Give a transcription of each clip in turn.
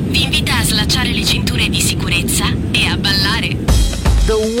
vi invita a slacciare le cinture di sicurezza e a ballare. The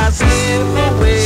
I slip away.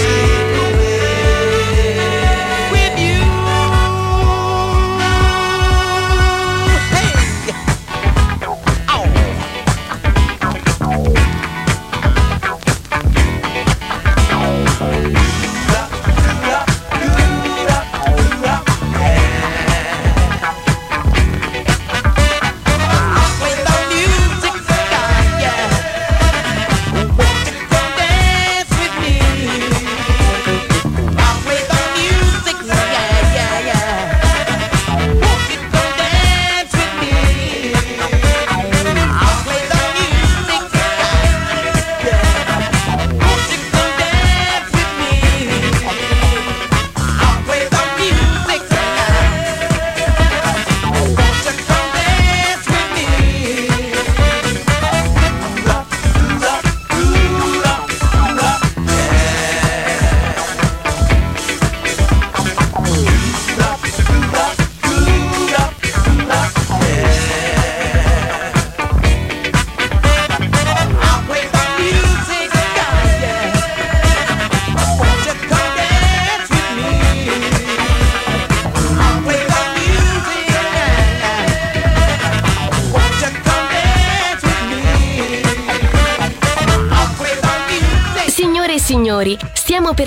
Signori, stiamo per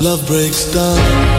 Love breaks down.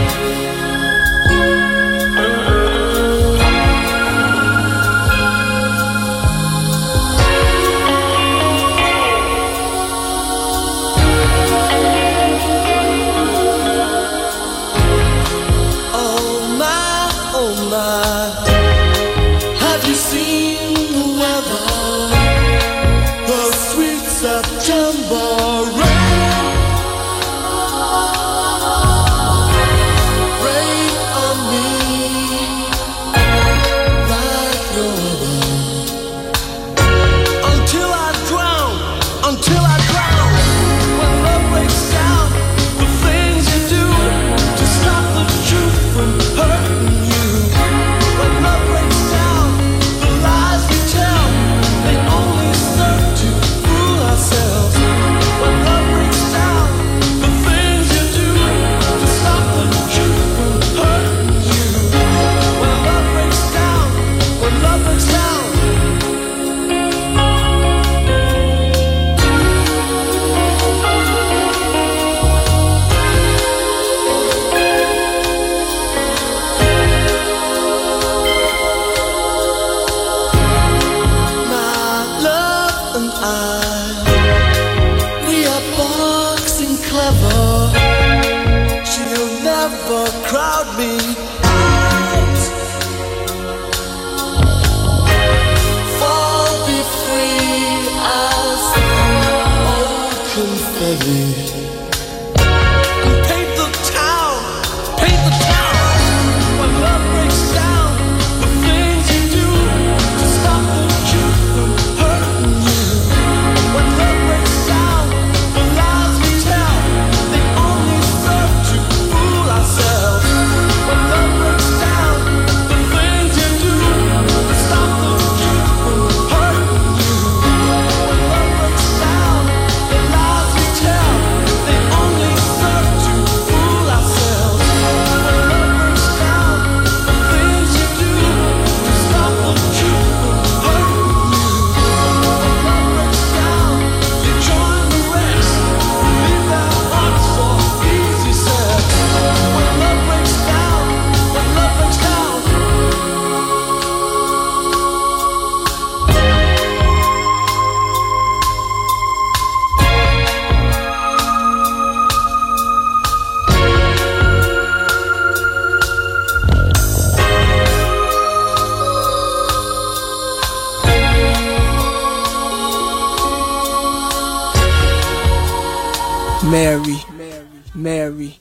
Mary,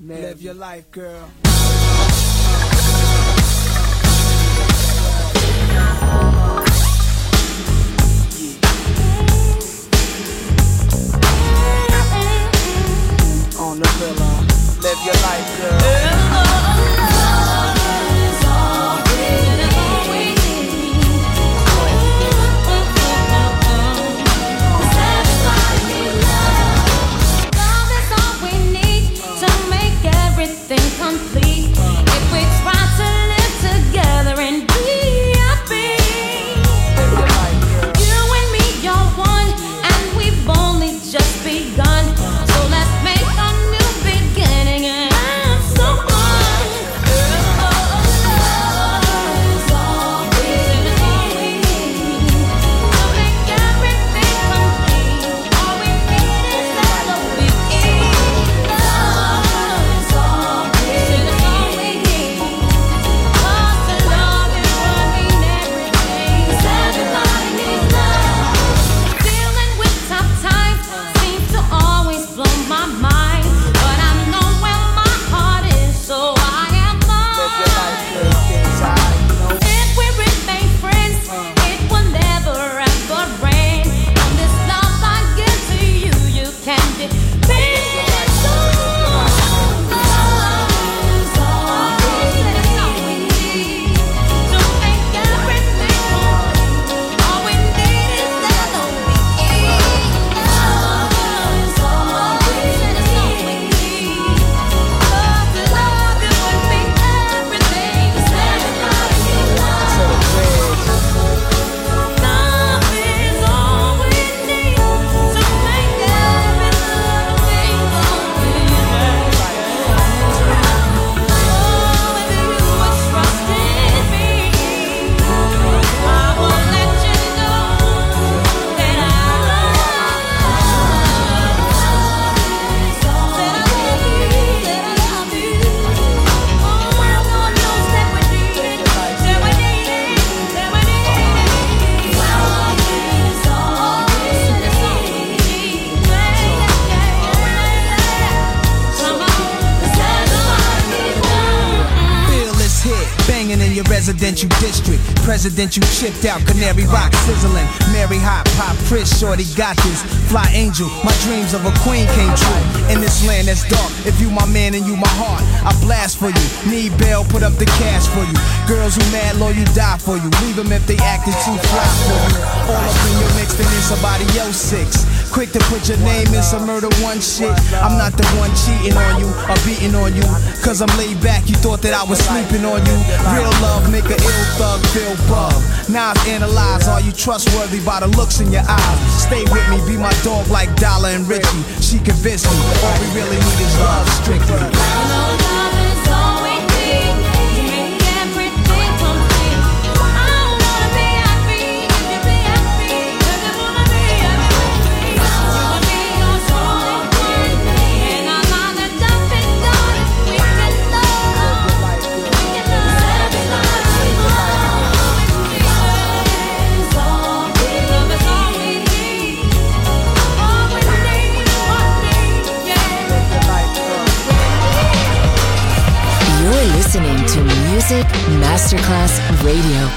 live your life, girl. Yeah. On the pillow, live your life, girl. Residential district, presidential chipped out, canary rock sizzling, Mary hop, pop, Chris, shorty got this, fly angel, my dreams of a queen came true, in this land that's dark, if you my man and you my heart, I blast for you, need bail, put up the cash for you, girls who mad low, you die for you, leave them if they acted too fly for you, all up in your mix, then it's somebody else's six. Quick to put your name in some murder one shit. I'm not the one cheating on you or beating on you, cause I'm laid back, you thought that I was sleeping on you. Real love make an ill thug feel bug. Now I've analyzed, are you trustworthy by the looks in your eyes? Stay with me, be my dog like Dollar and Richie. She convinced me, all we really need is love strictly. Listening to Music Masterclass Radio.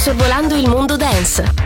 Sorvolando il mondo dance.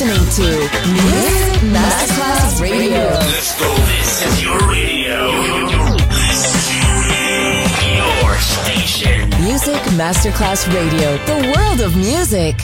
listening to Music Masterclass Radio. Let's go. This is your radio. Your station. Music Masterclass Radio. The world of music.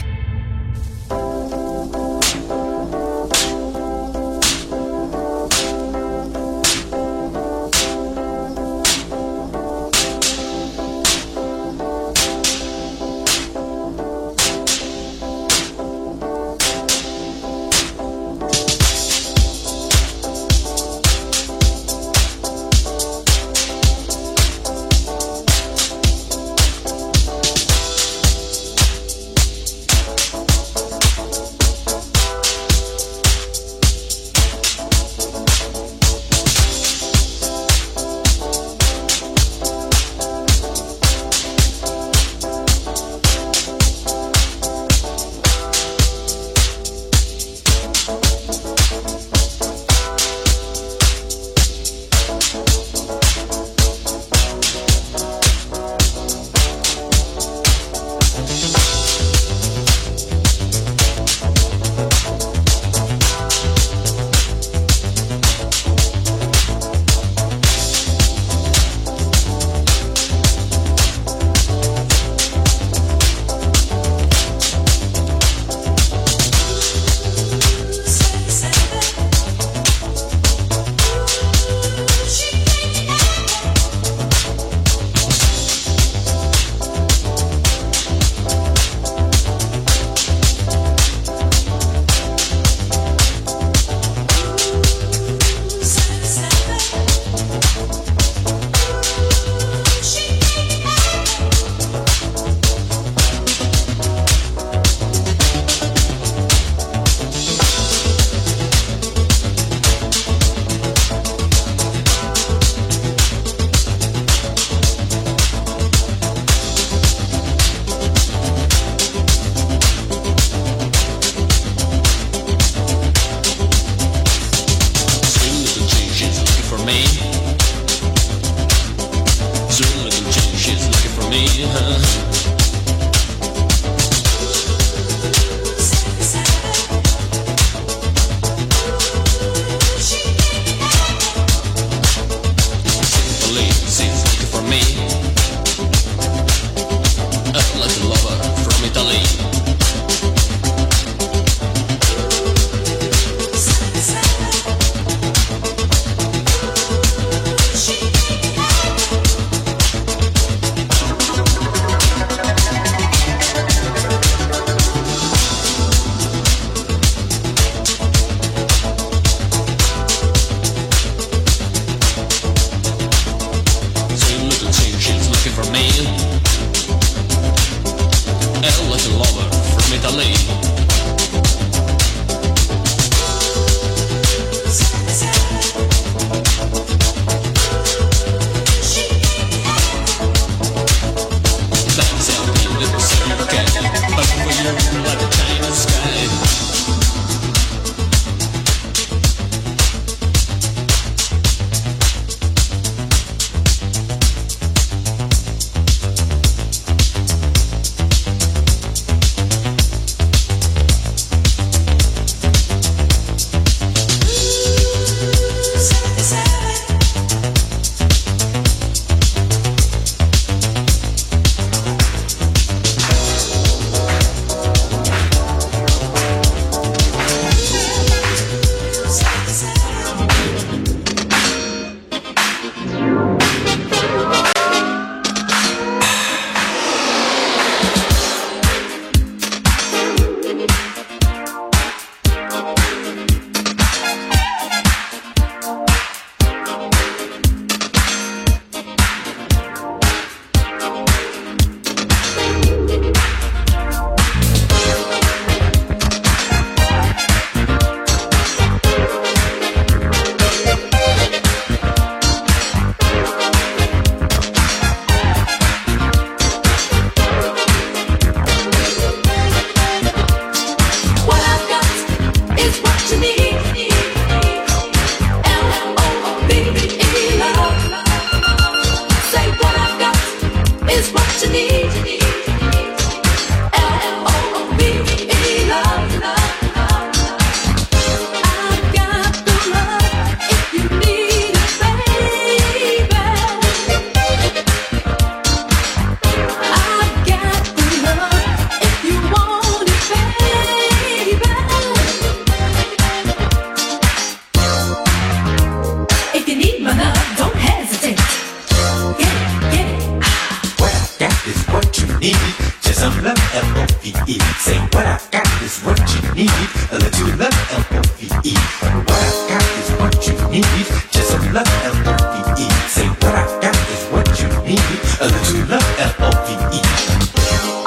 need. Let you love L-O-V-E. What I've got is what you need. Just love L-O-V-E. Say what I've got is what you need. Let you love L-O-V-E.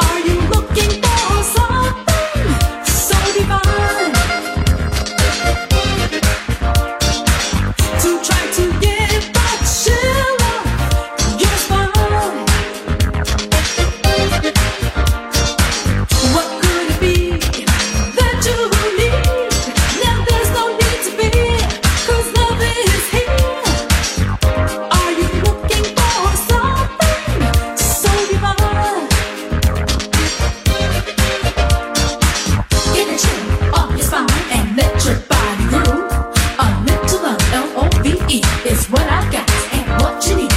Are you looking for something so divine? To try to get that shimmer, you're fine. What could it be that you need? Now there's no need to be, 'cause love is here. Are you looking for something so divine? Get a shimmer off your spine and let your body groove. A little love, L-O-V-E, is what I've got and what you need.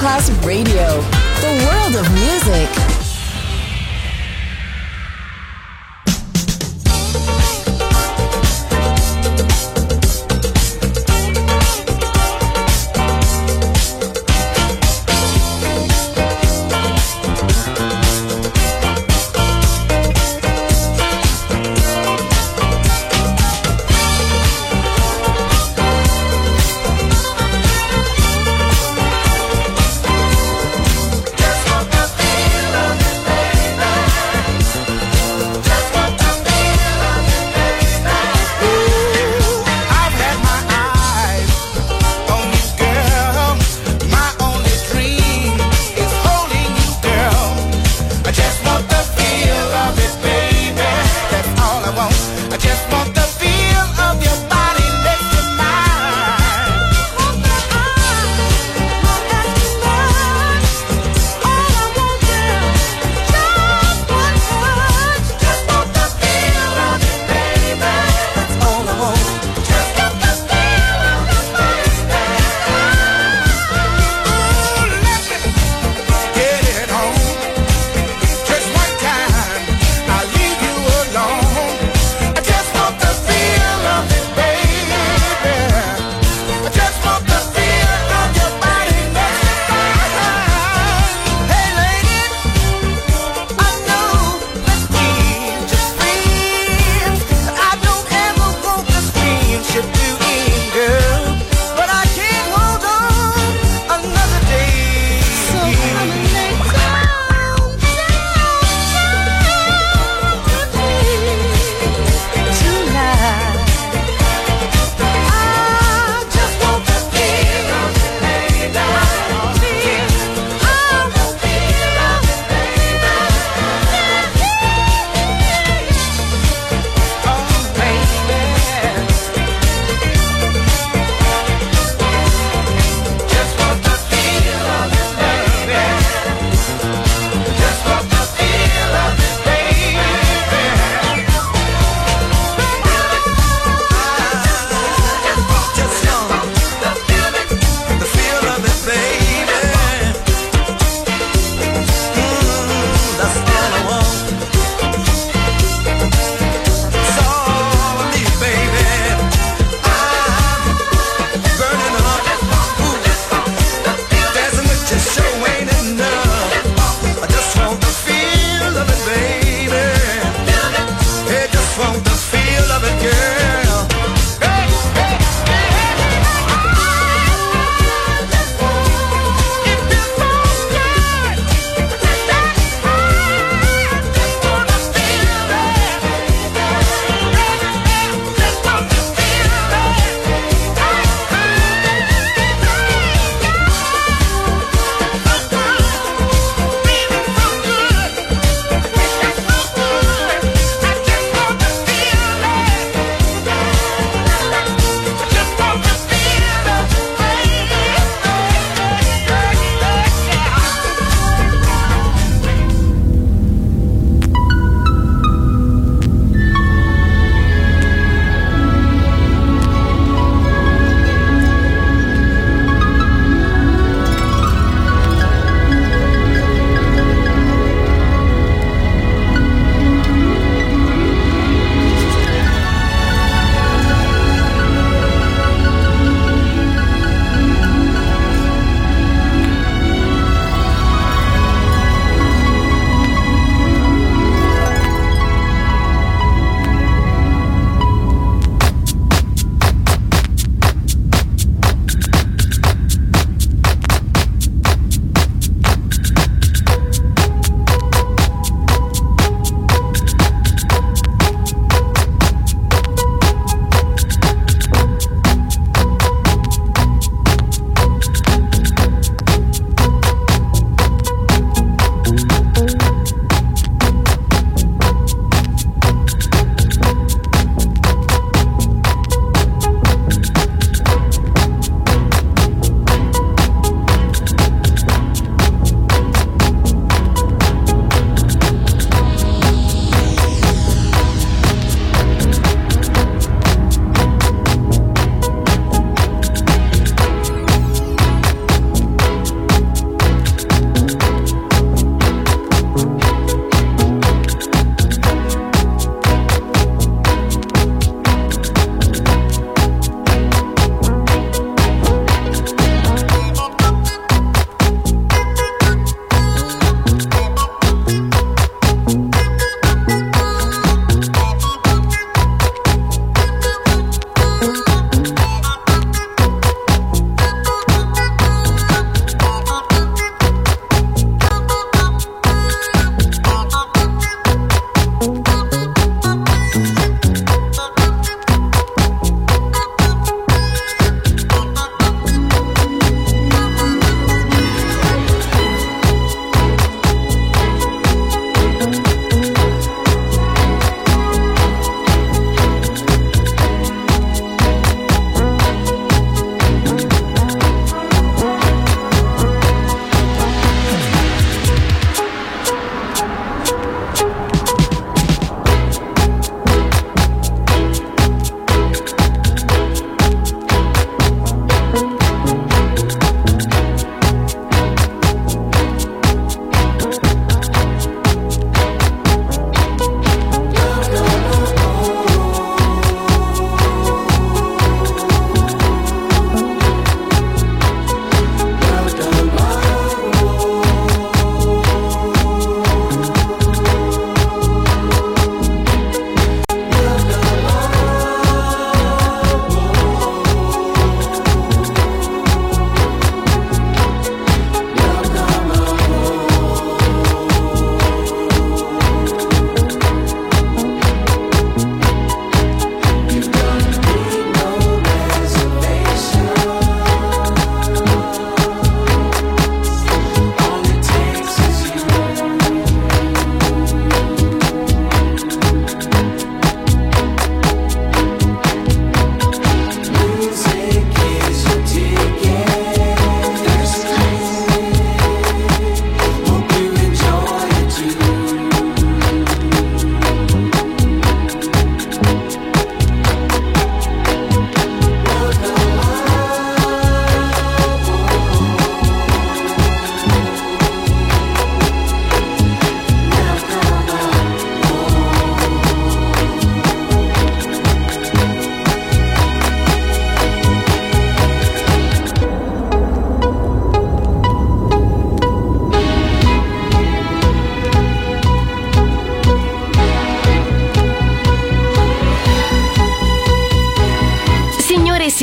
Masterclass Radio, the world of music.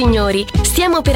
signori, stiamo per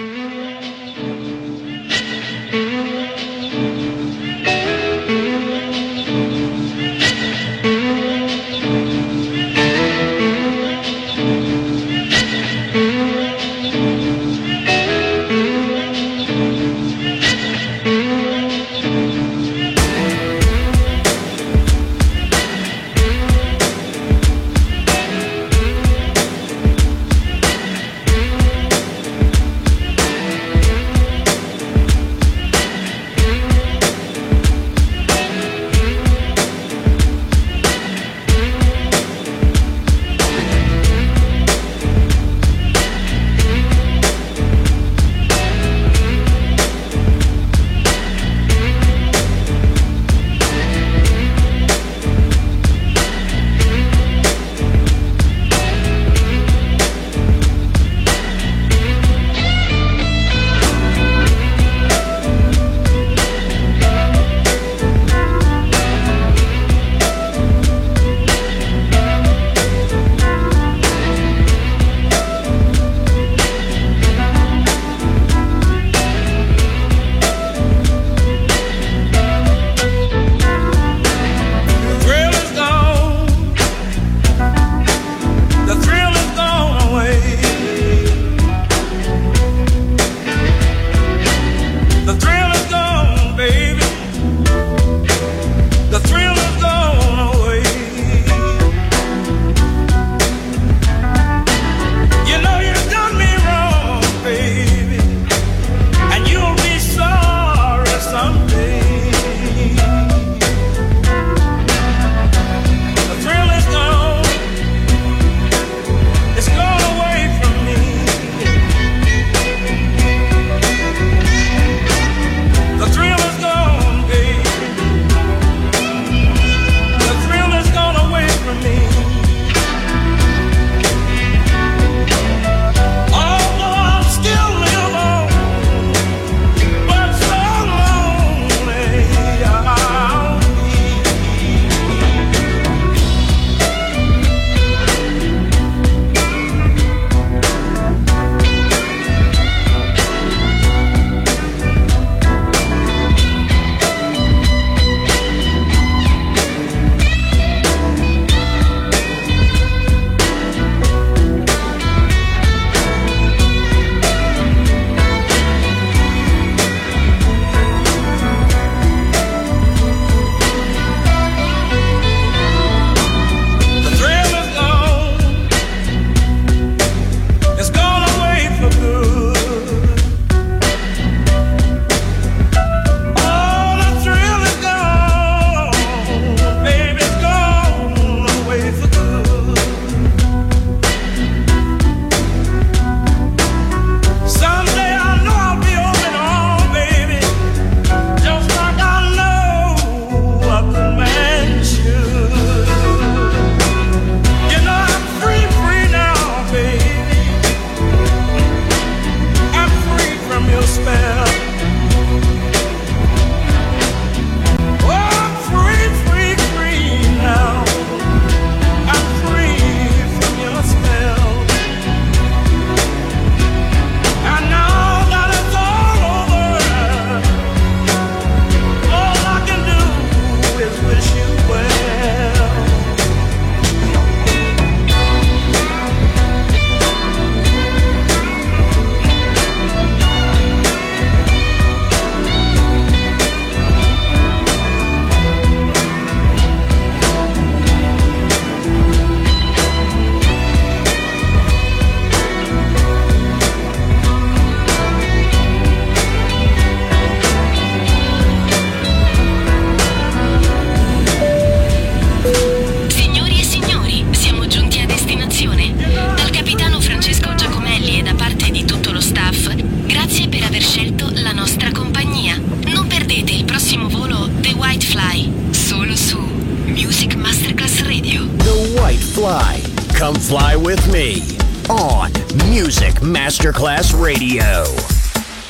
Come fly with me on Music Masterclass Radio.